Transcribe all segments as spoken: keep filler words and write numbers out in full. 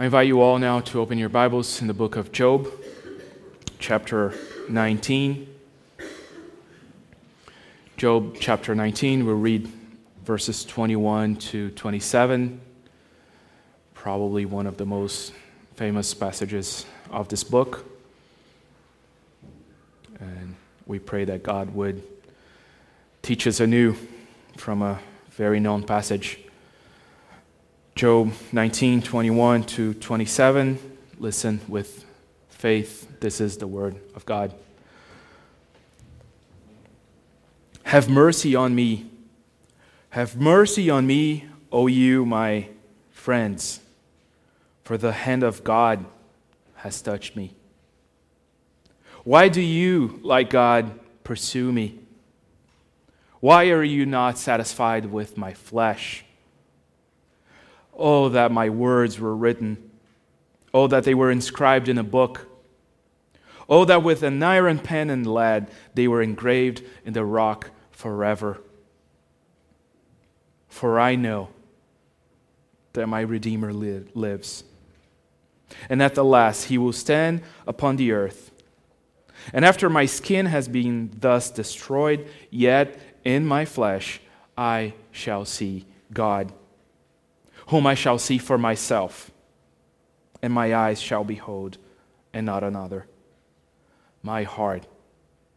I invite you all now to open your Bibles in the book of Job, chapter nineteen. Job chapter nineteen, we'll read verses twenty-one to twenty-seven, probably one of the most famous passages of this book. And we pray that God would teach us anew from a very known passage. Job nineteen, twenty-one to twenty-seven, listen with faith. This is the word of God. Have mercy on me. Have mercy on me, O you, my friends, for the hand of God has touched me. Why do you, like God, pursue me? Why are you not satisfied with my flesh? Oh, that my words were written. Oh, that they were inscribed in a book. Oh, that with an iron pen and lead they were engraved in the rock forever. For I know that my Redeemer li- lives. And at the last he will stand upon the earth. And after my skin has been thus destroyed, yet in my flesh I shall see God, whom I shall see for myself, and my eyes shall behold, and not another. My heart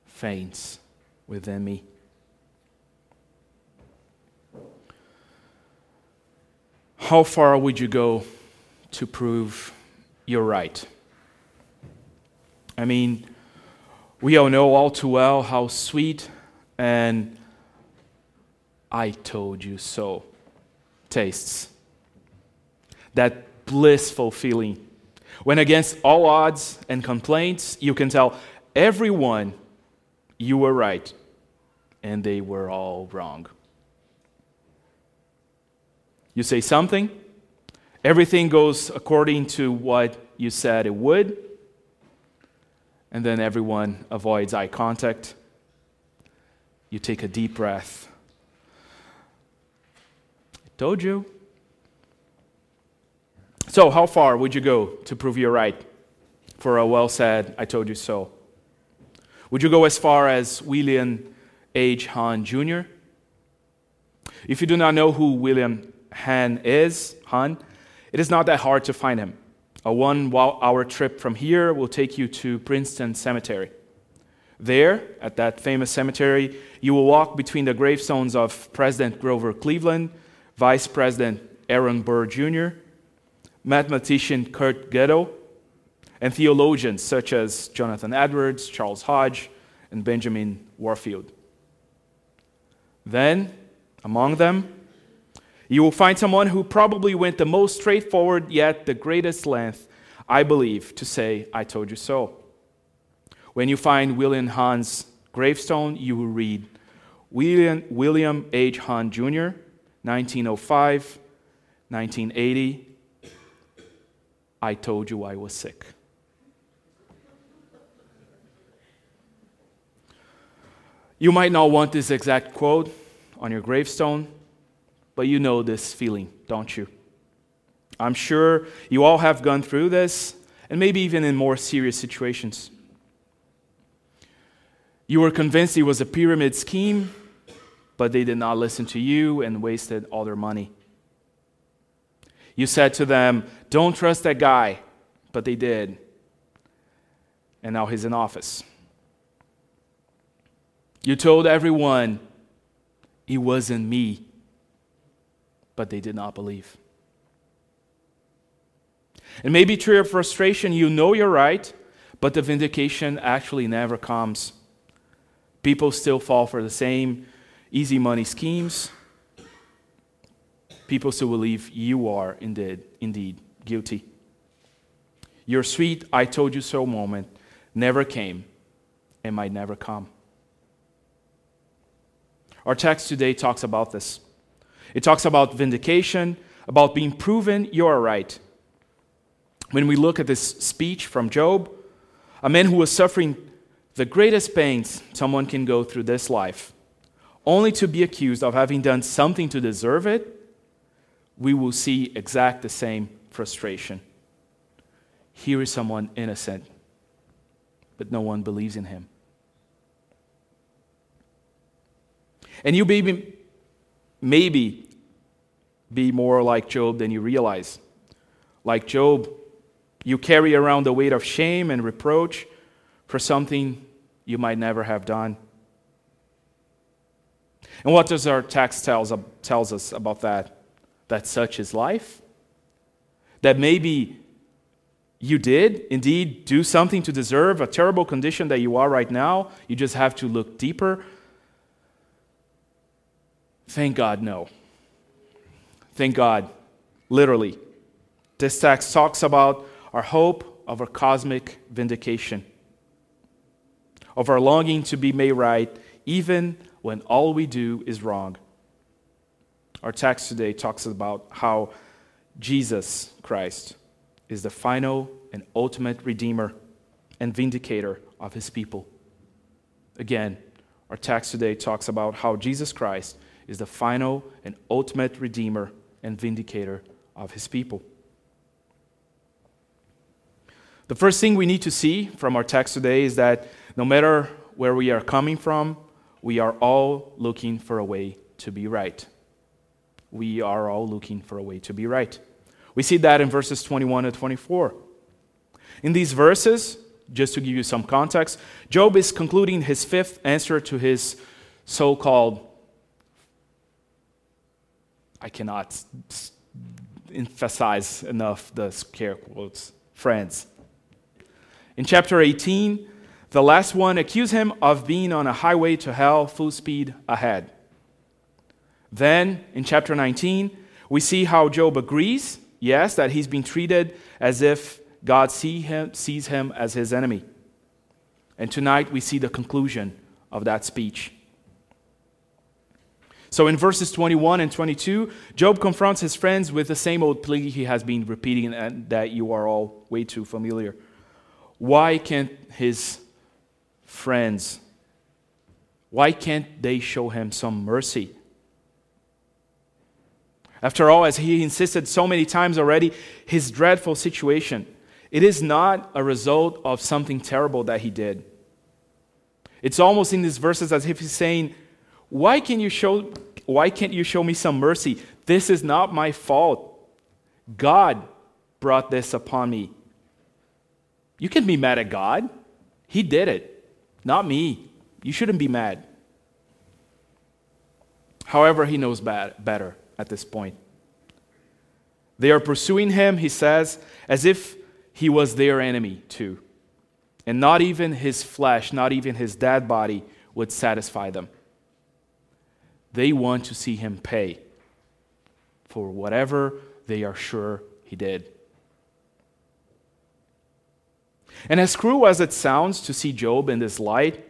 faints within me. How far would you go to prove you're right? I mean, we all know all too well how sweet and "I told you so" tastes. That blissful feeling when, against all odds and complaints, you can tell everyone you were right and they were all wrong. You say something, everything goes according to what you said it would, and then everyone avoids eye contact. You take a deep breath. I told you. So how far would you go to prove you're right? For a well said, "I told you so." Would you go as far as William H. Hahn, Junior? If you do not know who William Hahn is, Hahn, it is not that hard to find him. A one-hour trip from here will take you to Princeton Cemetery. There, at that famous cemetery, you will walk between the gravestones of President Grover Cleveland, Vice President Aaron Burr, Junior, mathematician Kurt Gödel, and theologians such as Jonathan Edwards, Charles Hodge, and Benjamin Warfield. Then, among them, you will find someone who probably went the most straightforward yet the greatest length, I believe, to say, "I told you so." When you find William Hahn's gravestone, you will read, William, William H. Hahn, Junior, nineteen oh five, nineteen eighty, "I told you I was sick." You might not want this exact quote on your gravestone, but you know this feeling, don't you? I'm sure you all have gone through this, and maybe even in more serious situations. You were convinced it was a pyramid scheme, but they did not listen to you and wasted all their money. You said to them, "Don't trust that guy," but they did. And now he's in office. You told everyone, "It wasn't me," but they did not believe. And maybe through your frustration, you know you're right, but the vindication actually never comes. People still fall for the same easy money schemes. People still believe you are indeed, indeed guilty. Your sweet "I told you so" moment never came and might never come. Our text today talks about this. It talks about vindication, about being proven you are right. When we look at this speech from Job, a man who was suffering the greatest pains someone can go through this life, only to be accused of having done something to deserve it, we will see exact the same frustration. here is someone innocent, but no one believes in him. And you maybe, maybe be more like Job than you realize. Like Job, you carry around the weight of shame and reproach for something you might never have done. And what does our text tells, tells us about that? That such is life? That maybe you did indeed do something to deserve a terrible condition that you are right now. You just have to look deeper. Thank God, no. Thank God, literally. This text talks about our hope of our cosmic vindication, of our longing to be made right, even when all we do is wrong. Our text today talks about how Jesus Christ is the final and ultimate redeemer and vindicator of his people. Again, our text today talks about how Jesus Christ is the final and ultimate redeemer and vindicator of his people. The first thing we need to see from our text today is that no matter where we are coming from, we are all looking for a way to be right. We are all looking for a way to be right. We see that in verses twenty-one and twenty-four. In these verses, just to give you some context, Job is concluding his fifth answer to his so-called, I cannot emphasize enough the scare quotes, friends. In chapter eighteen, the last one accused him of being on a highway to hell, full speed ahead. Then, in chapter nineteen, we see how Job agrees, yes, that he's been treated as if God see him, sees him as his enemy. And tonight, we see the conclusion of that speech. So in verses twenty-one and twenty-two, Job confronts his friends with the same old plea he has been repeating and that you are all way too familiar. Why can't his friends, why can't they show him some mercy? After all, as he insisted so many times already, his dreadful situation, it is not a result of something terrible that he did. It's almost in these verses as if he's saying, why can you show, why can't you show me some mercy? This is not my fault. God brought this upon me. You can be mad at God. He did it, not me. You shouldn't be mad. However, he knows bad, better at this point. They are pursuing him, he says, as if he was their enemy too. And not even his flesh, not even his dead body would satisfy them. They want to see him pay for whatever they are sure he did. And as cruel as it sounds to see Job in this light,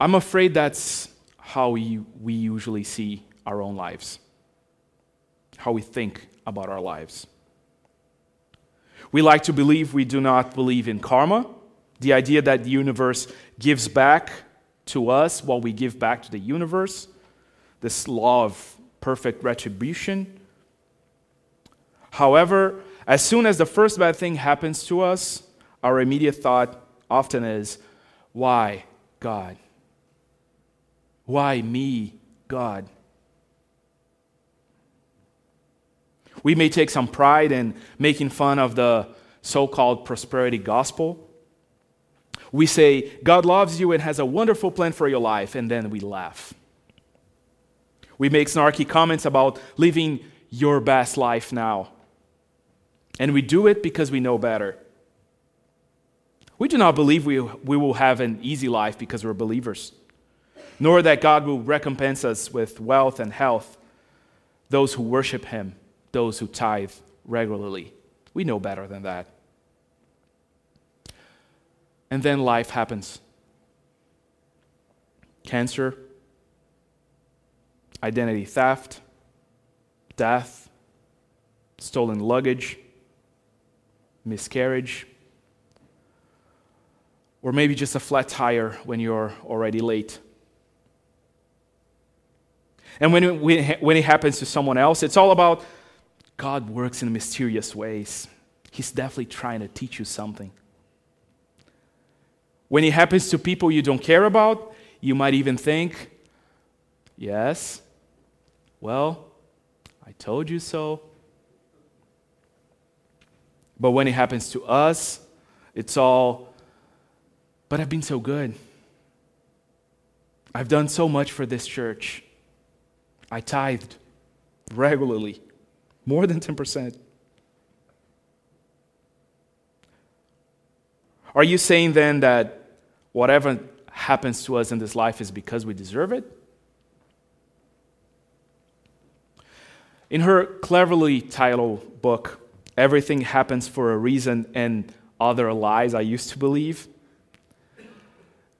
I'm afraid that's how we, we usually see our own lives, how we think about our lives. We like to believe we do not believe in karma, the idea that the universe gives back to us what we give back to the universe, this law of perfect retribution. However, as soon as the first bad thing happens to us, our immediate thought often is, why God? Why me, God? We may take some pride in making fun of the so-called prosperity gospel. We say, God loves you and has a wonderful plan for your life, and then we laugh. We make snarky comments about living your best life now. And we do it because we know better. We do not believe we, we will have an easy life because we're believers, nor that God will recompense us with wealth and health, those who worship him, those who tithe regularly. We know better than that. And then life happens. Cancer, identity theft, death, stolen luggage, miscarriage, or maybe just a flat tire when you're already late. And when it, when it happens to someone else, it's all about God works in mysterious ways. he's definitely trying to teach you something. When it happens to people you don't care about, you might even think, yes, well, I told you so. But when it happens to us, it's all, but I've been so good. I've done so much for this church. I tithed regularly, more than ten percent. Are you saying then that whatever happens to us in this life is because we deserve it? In her cleverly titled book, Everything Happens for a Reason and Other Lies I Used to Believe,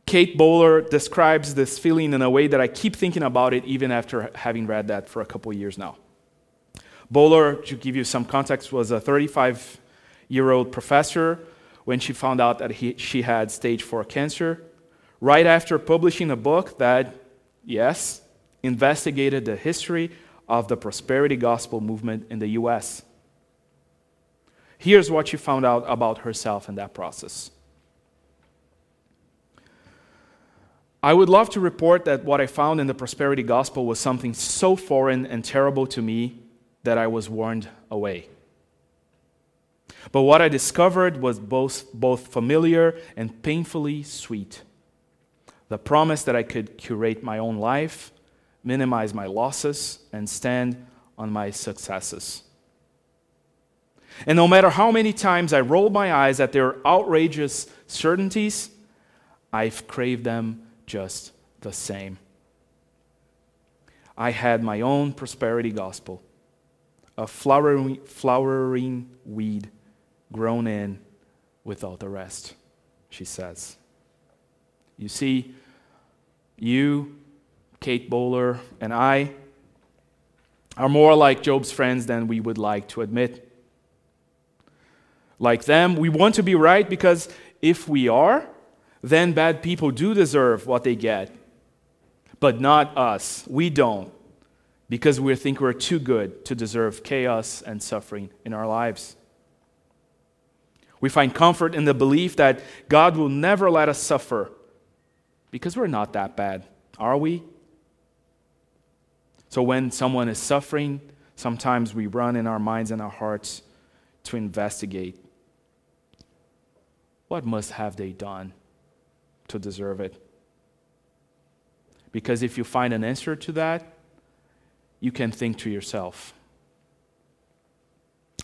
Kate Bowler describes this feeling in a way that I keep thinking about it even after having read that for a couple years now. Bowler, to give you some context, was a thirty-five-year-old professor when she found out that he, she had stage four cancer, right after publishing a book that, yes, investigated the history of the prosperity gospel movement in the U S. Here's what she found out about herself in that process. I would love to report that what I found in the prosperity gospel was something so foreign and terrible to me that I was warned away. But what I discovered was both, both familiar and painfully sweet. The promise that I could curate my own life, minimize my losses, and stand on my successes. And no matter how many times I rolled my eyes at their outrageous certainties, I've craved them just the same. I had my own prosperity gospel, a flowering, flowering weed grown in with all the rest, she says. You see, you, Kate Bowler, and I are more like Job's friends than we would like to admit. Like them, we want to be right because if we are, then bad people do deserve what they get. But not us. We don't. Because we think we're too good to deserve chaos and suffering in our lives. We find comfort in the belief that God will never let us suffer. Because we're not that bad, are we? So when someone is suffering, sometimes we run in our minds and our hearts to investigate. What must have they done to deserve it? Because if you find an answer to that, you can think to yourself,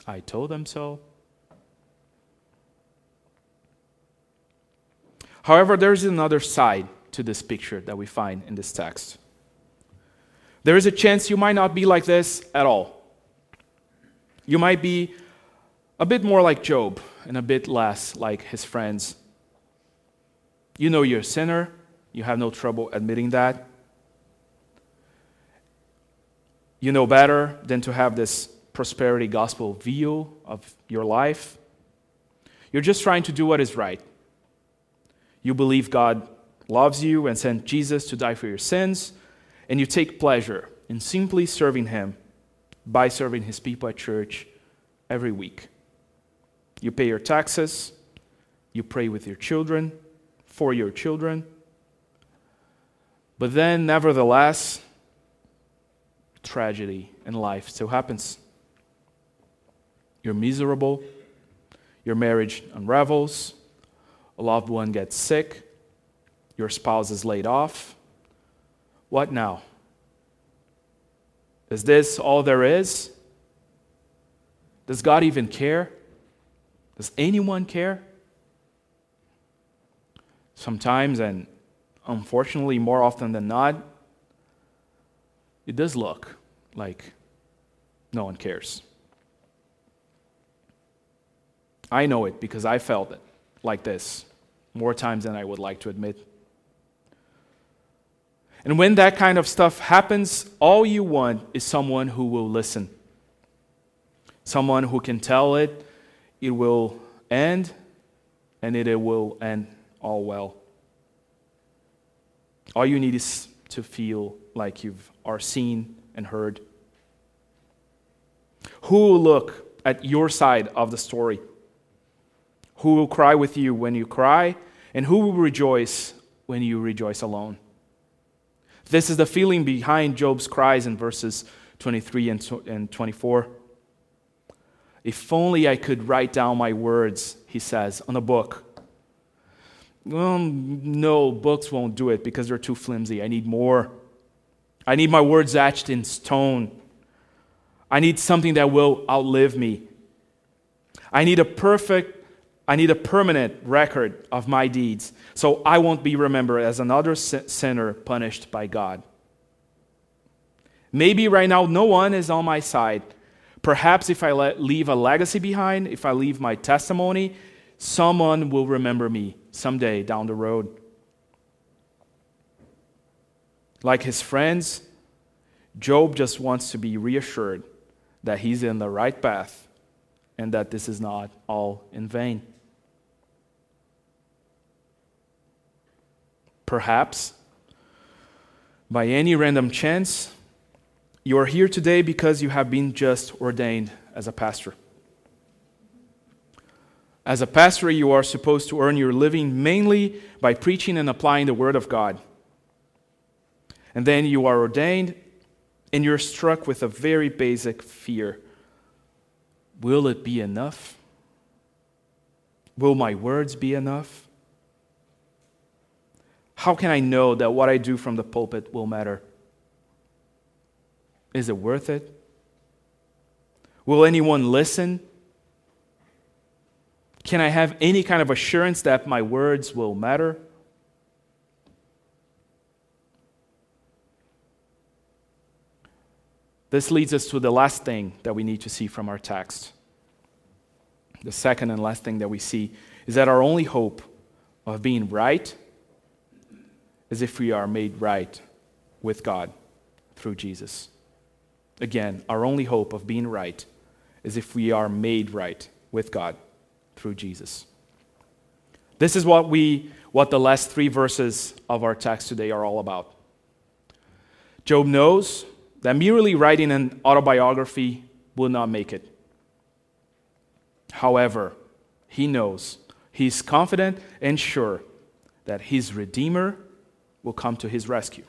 I told them so. However, there is another side to this picture that we find in this text. There is a chance you might not be like this at all. You might be a bit more like Job and a bit less like his friends. You know you're a sinner. You have no trouble admitting that. You know better than to have this prosperity gospel view of your life. You're just trying to do what is right. You believe God loves you and sent Jesus to die for your sins, and you take pleasure in simply serving Him by serving His people at church every week. You pay your taxes. You pray with your children. For your children. But then, nevertheless, tragedy in life still happens. You're miserable. Your marriage unravels. A loved one gets sick. Your spouse is laid off. What now? Is this all there is? Does God even care? Does anyone care? Sometimes, and unfortunately more often than not, it does look like no one cares. I know it because I felt it like this more times than I would like to admit. And when that kind of stuff happens, all you want is someone who will listen. Someone who can tell it, it will end, and it, it will end. All well. All you need is to feel like you are seen and heard. Who will look at your side of the story who will cry with you when you cry, and who will rejoice when you rejoice alone. This is the feeling behind Job's cries in verses twenty-three and twenty-four. If only I could write down my words, he says, on a book. Well, no, books won't do it because they're too flimsy. I need more. I need my words etched in stone. I need something that will outlive me. I need a perfect I need a permanent record of my deeds, so I won't be remembered as another sinner punished by God. Maybe right now no one is on my side. Perhaps if I leave a legacy behind, if I leave my testimony, someone will remember me someday down the road. Like his friends, Job just wants to be reassured that he's in the right path and that this is not all in vain. Perhaps, by any random chance, you are here today because you have been just ordained as a pastor. As a pastor, you are supposed to earn your living mainly by preaching and applying the Word of God. And then you are ordained, and you're struck with a very basic fear. Will it be enough? Will my words be enough? How can I know that what I do from the pulpit will matter? Is it worth it? Will anyone listen? Can I have any kind of assurance that my words will matter? This leads us to the last thing that we need to see from our text. The second and last thing that we see is that our only hope of being right is if we are made right with God through Jesus. Again, our only hope of being right is if we are made right with God through Jesus. This is what we, what the last three verses of our text today are all about. Job knows that merely writing an autobiography will not make it. However, he knows, he's confident and sure that his Redeemer will come to his rescue.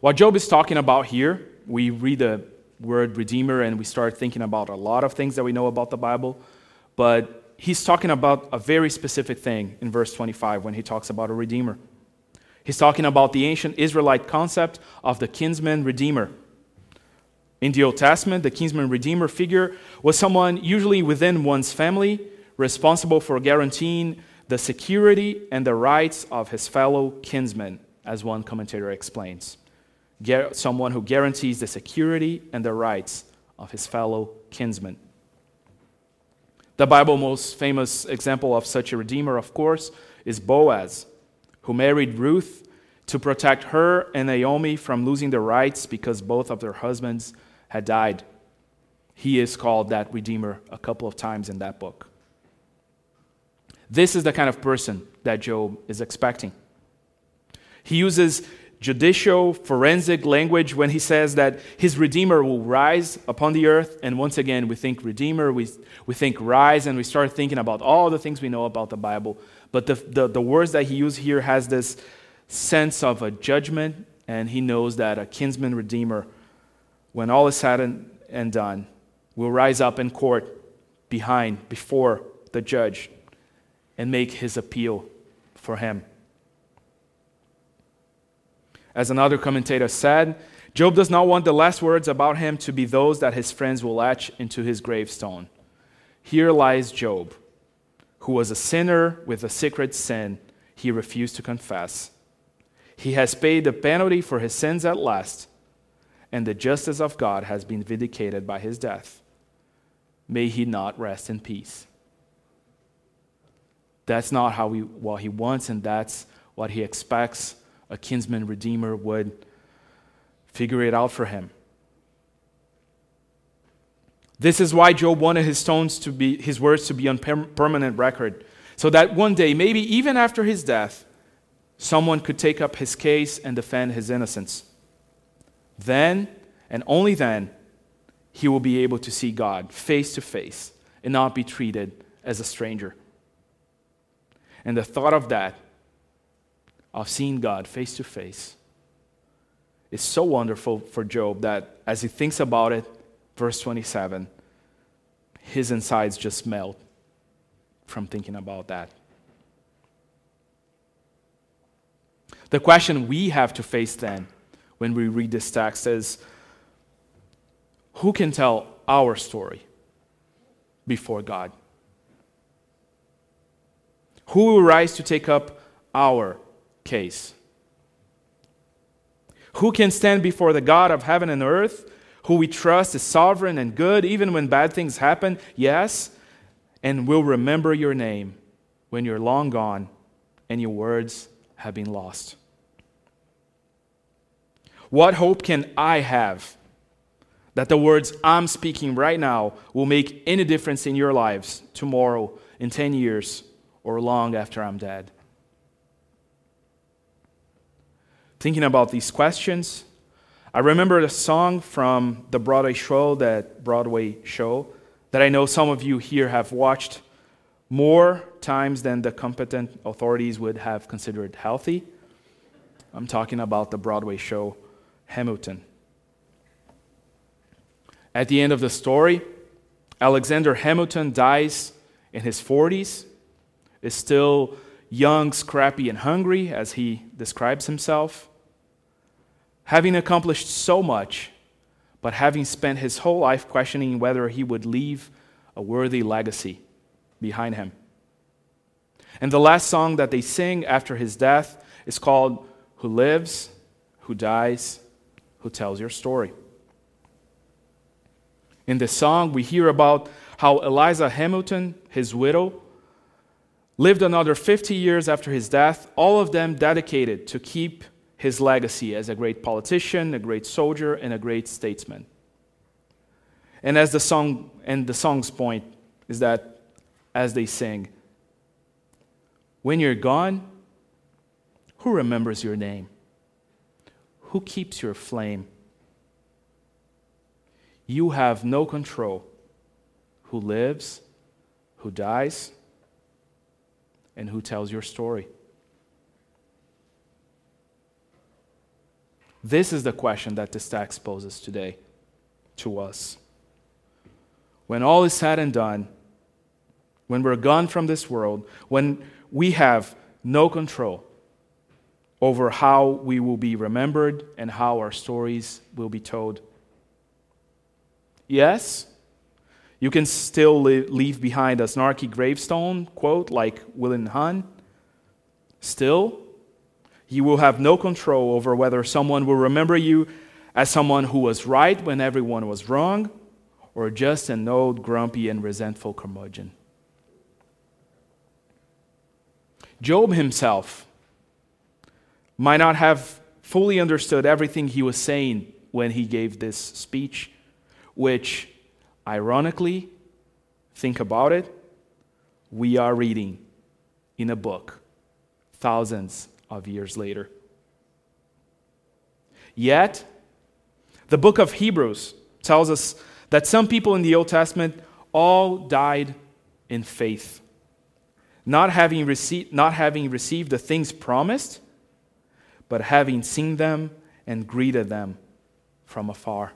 What Job is talking about here, we read the word Redeemer and we start thinking about a lot of things that we know about the Bible, but he's talking about a very specific thing in verse twenty-five when he talks about a Redeemer. He's talking about the ancient Israelite concept of the kinsman-redeemer. In the Old Testament, the kinsman-redeemer figure was someone usually within one's family, responsible for guaranteeing the security and the rights of his fellow kinsmen, as one commentator explains. Someone who guarantees the security and the rights of his fellow kinsmen. The Bible's most famous example of such a redeemer, of course, is Boaz, who married Ruth to protect her and Naomi from losing their rights because both of their husbands had died. He is called that Redeemer a couple of times in that book. This is the kind of person that Job is expecting. He uses judicial, forensic language when he says that his Redeemer will rise upon the earth, and once again we think Redeemer, we, we think rise, and we start thinking about all the things we know about the Bible. But the, the, the words that he used here has this sense of a judgment, and he knows that a kinsman redeemer, when all is said and, and done, will rise up in court behind, before the judge, and make his appeal for him. As another commentator said, Job does not want the last words about him to be those that his friends will etch into his gravestone. Here lies Job, who was a sinner with a secret sin he refused to confess. He has paid the penalty for his sins at last, and the justice of God has been vindicated by his death. May he not rest in peace. That's not how he, what he wants, and that's what he expects a kinsman redeemer would figure it out for him. This is why Job wanted his stones to be, his words to be on per- permanent record, so that one day, maybe even after his death, someone could take up his case and defend his innocence. Then, and only then, he will be able to see God face to face and not be treated as a stranger. And the thought of that, of seeing God face to face, is so wonderful for Job that as he thinks about it, verse twenty-seven, his insides just melt from thinking about that. The question we have to face then when we read this text is, who can tell our story before God? Who will rise to take up our case? Who can stand before the God of heaven and earth, who we trust is sovereign and good, even when bad things happen, yes, and will remember your name when you're long gone and your words have been lost? What hope can I have that the words I'm speaking right now will make any difference in your lives tomorrow, in ten years, or long after I'm dead? Thinking about these questions, I remember a song from the Broadway show that Broadway show that I know some of you here have watched more times than the competent authorities would have considered healthy. I'm talking about the Broadway show Hamilton. At the end of the story, Alexander Hamilton dies in his forties, is still young, scrappy, and hungry, as he describes himself, having accomplished so much, but having spent his whole life questioning whether he would leave a worthy legacy behind him. And the last song that they sing after his death is called "Who Lives, Who Dies, Who Tells Your Story." In this song, we hear about how Eliza Hamilton, his widow, lived another fifty years after his death, all of them dedicated to keep his legacy as a great politician, a great soldier, and a great statesman. And as the song and the song's point is that as they sing, when you're gone, who remembers your name? Who keeps your flame? You have no control who lives, who dies, and who tells your story. This is the question that this text poses today to us. When all is said and done, when we're gone from this world, when we have no control over how we will be remembered and how our stories will be told. Yes, you can still leave behind a snarky gravestone quote like William Hahn. Still, you will have no control over whether someone will remember you as someone who was right when everyone was wrong, or just an old, grumpy, and resentful curmudgeon. Job himself might not have fully understood everything he was saying when he gave this speech, which, ironically, think about it, we are reading in a book thousands of years later. Yet, the book of Hebrews tells us that some people in the Old Testament all died in faith, not having received, not having received the things promised, but having seen them and greeted them from afar.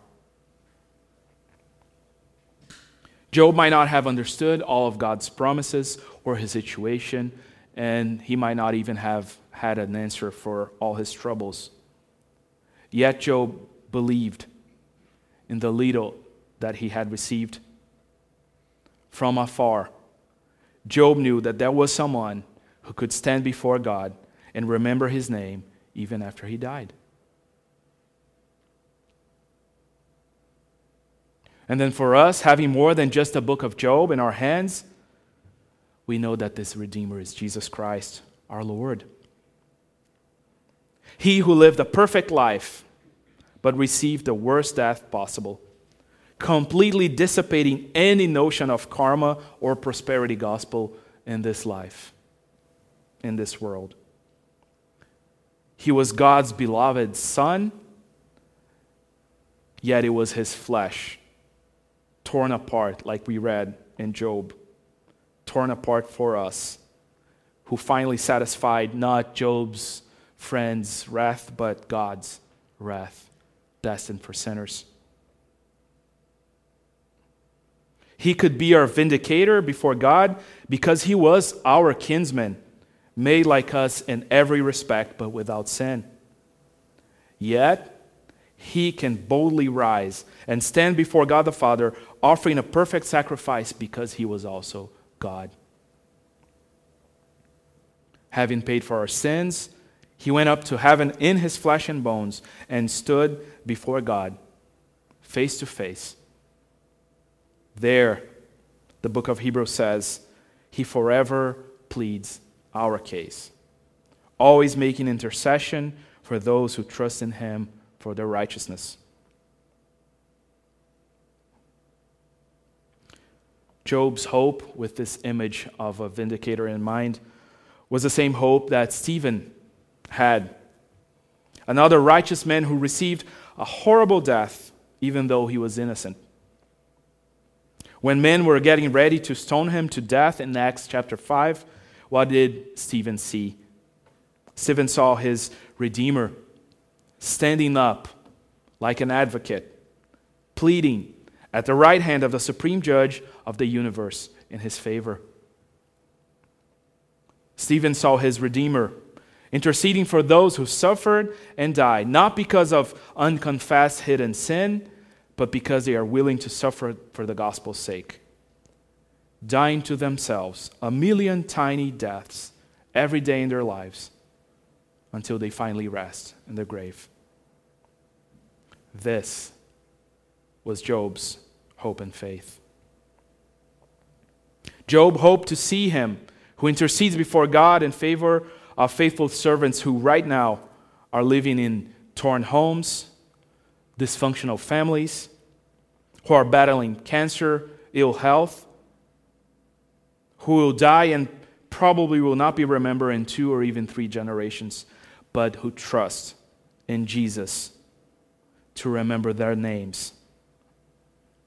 Job might not have understood all of God's promises or his situation, and he might not even have had an answer for all his troubles. Yet Job believed in the little that he had received. From afar, Job knew that there was someone who could stand before God and remember his name even after he died. And then for us, having more than just a book of Job in our hands, we know that this Redeemer is Jesus Christ, our Lord. He who lived a perfect life, but received the worst death possible, completely dissipating any notion of karma or prosperity gospel in this life, in this world. He was God's beloved Son, yet it was his flesh torn apart, like we read in Job, torn apart for us, who finally satisfied not Job's friend's wrath, but God's wrath, destined for sinners. He could be our vindicator before God because he was our kinsman, made like us in every respect, but without sin. Yet, he can boldly rise and stand before God the Father, offering a perfect sacrifice because he was also God. Having paid for our sins, he went up to heaven in his flesh and bones and stood before God, face to face. There, the book of Hebrews says, he forever pleads our case, always making intercession for those who trust in him for their righteousness. Job's hope, with this image of a vindicator in mind, was the same hope that Stephen had. Another righteous man who received a horrible death, even though he was innocent. When men were getting ready to stone him to death in Acts chapter five, what did Stephen see? Stephen saw his Redeemer standing up like an advocate, pleading at the right hand of the supreme judge of the universe in his favor. Stephen saw his Redeemer interceding for those who suffered and died, not because of unconfessed hidden sin, but because they are willing to suffer for the gospel's sake, dying to themselves a million tiny deaths every day in their lives until they finally rest in the grave. This was Job's hope and faith. Job hoped to see him who intercedes before God in favor of faithful servants who right now are living in torn homes, dysfunctional families, who are battling cancer, ill health, who will die and probably will not be remembered in two or even three generations, but who trust in Jesus to remember their names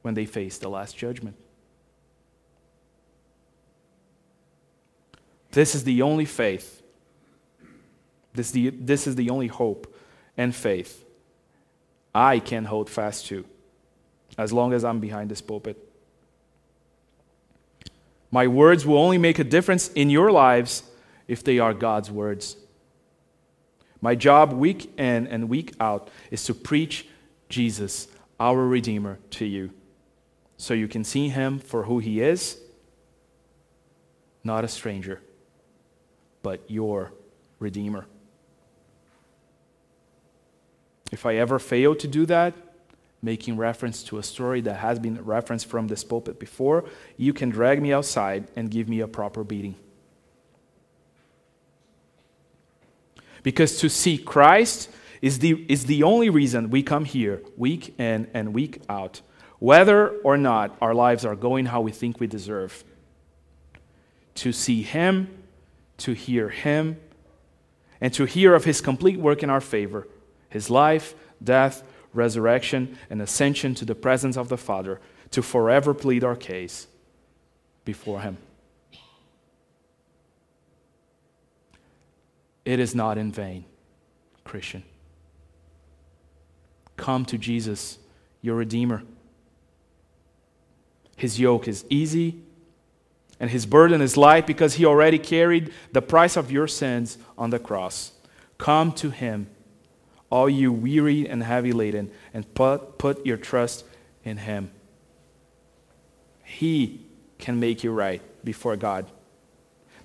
when they face the last judgment. This is the only faith. This, the, this is the only hope and faith I can hold fast to as long as I'm behind this pulpit. My words will only make a difference in your lives if they are God's words. My job week in and week out is to preach Jesus, our Redeemer, to you so you can see him for who he is, not a stranger, but your Redeemer. If I ever fail to do that, making reference to a story that has been referenced from this pulpit before, you can drag me outside and give me a proper beating. Because to see Christ is the, is the only reason we come here week in and week out, whether or not our lives are going how we think we deserve. To see him, to hear him, and to hear of his complete work in our favor. His life, death, resurrection, and ascension to the presence of the Father, to forever plead our case before him. It is not in vain, Christian. Come to Jesus, your Redeemer. His yoke is easy, and his burden is light because he already carried the price of your sins on the cross. Come to him, all you weary and heavy laden, and put, put your trust in him. He can make you right before God.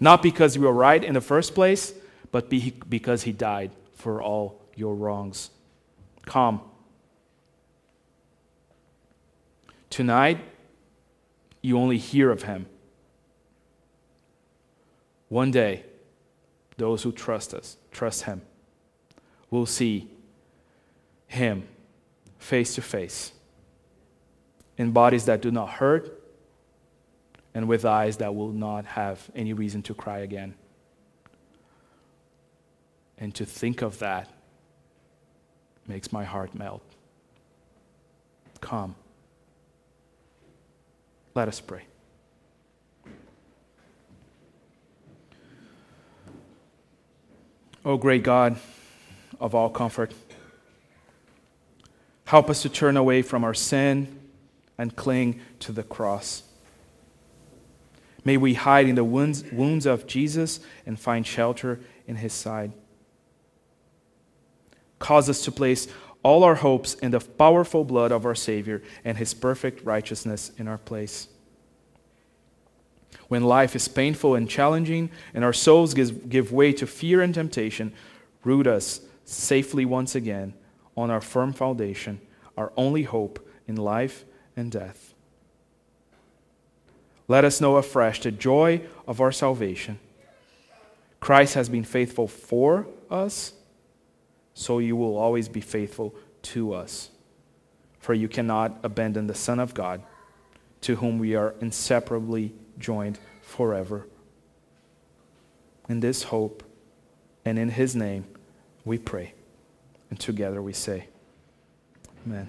Not because you were right in the first place, but be, because he died for all your wrongs. Come. Tonight, you only hear of him. One day, those who trust us, trust him, will see him face to face in bodies that do not hurt and with eyes that will not have any reason to cry again. And to think of that makes my heart melt. Come. Let us pray. O great God of all comfort, help us to turn away from our sin and cling to the cross. May we hide in the wounds, wounds of Jesus and find shelter in his side. Cause us to place all our hopes in the powerful blood of our Savior and his perfect righteousness in our place. When life is painful and challenging and our souls give, give way to fear and temptation, root us safely once again on our firm foundation, our only hope in life and death. Let us know afresh the joy of our salvation. Christ has been faithful for us, so you will always be faithful to us. For you cannot abandon the Son of God, to whom we are inseparably joined forever. In this hope and in his name we pray. And together we say, Amen.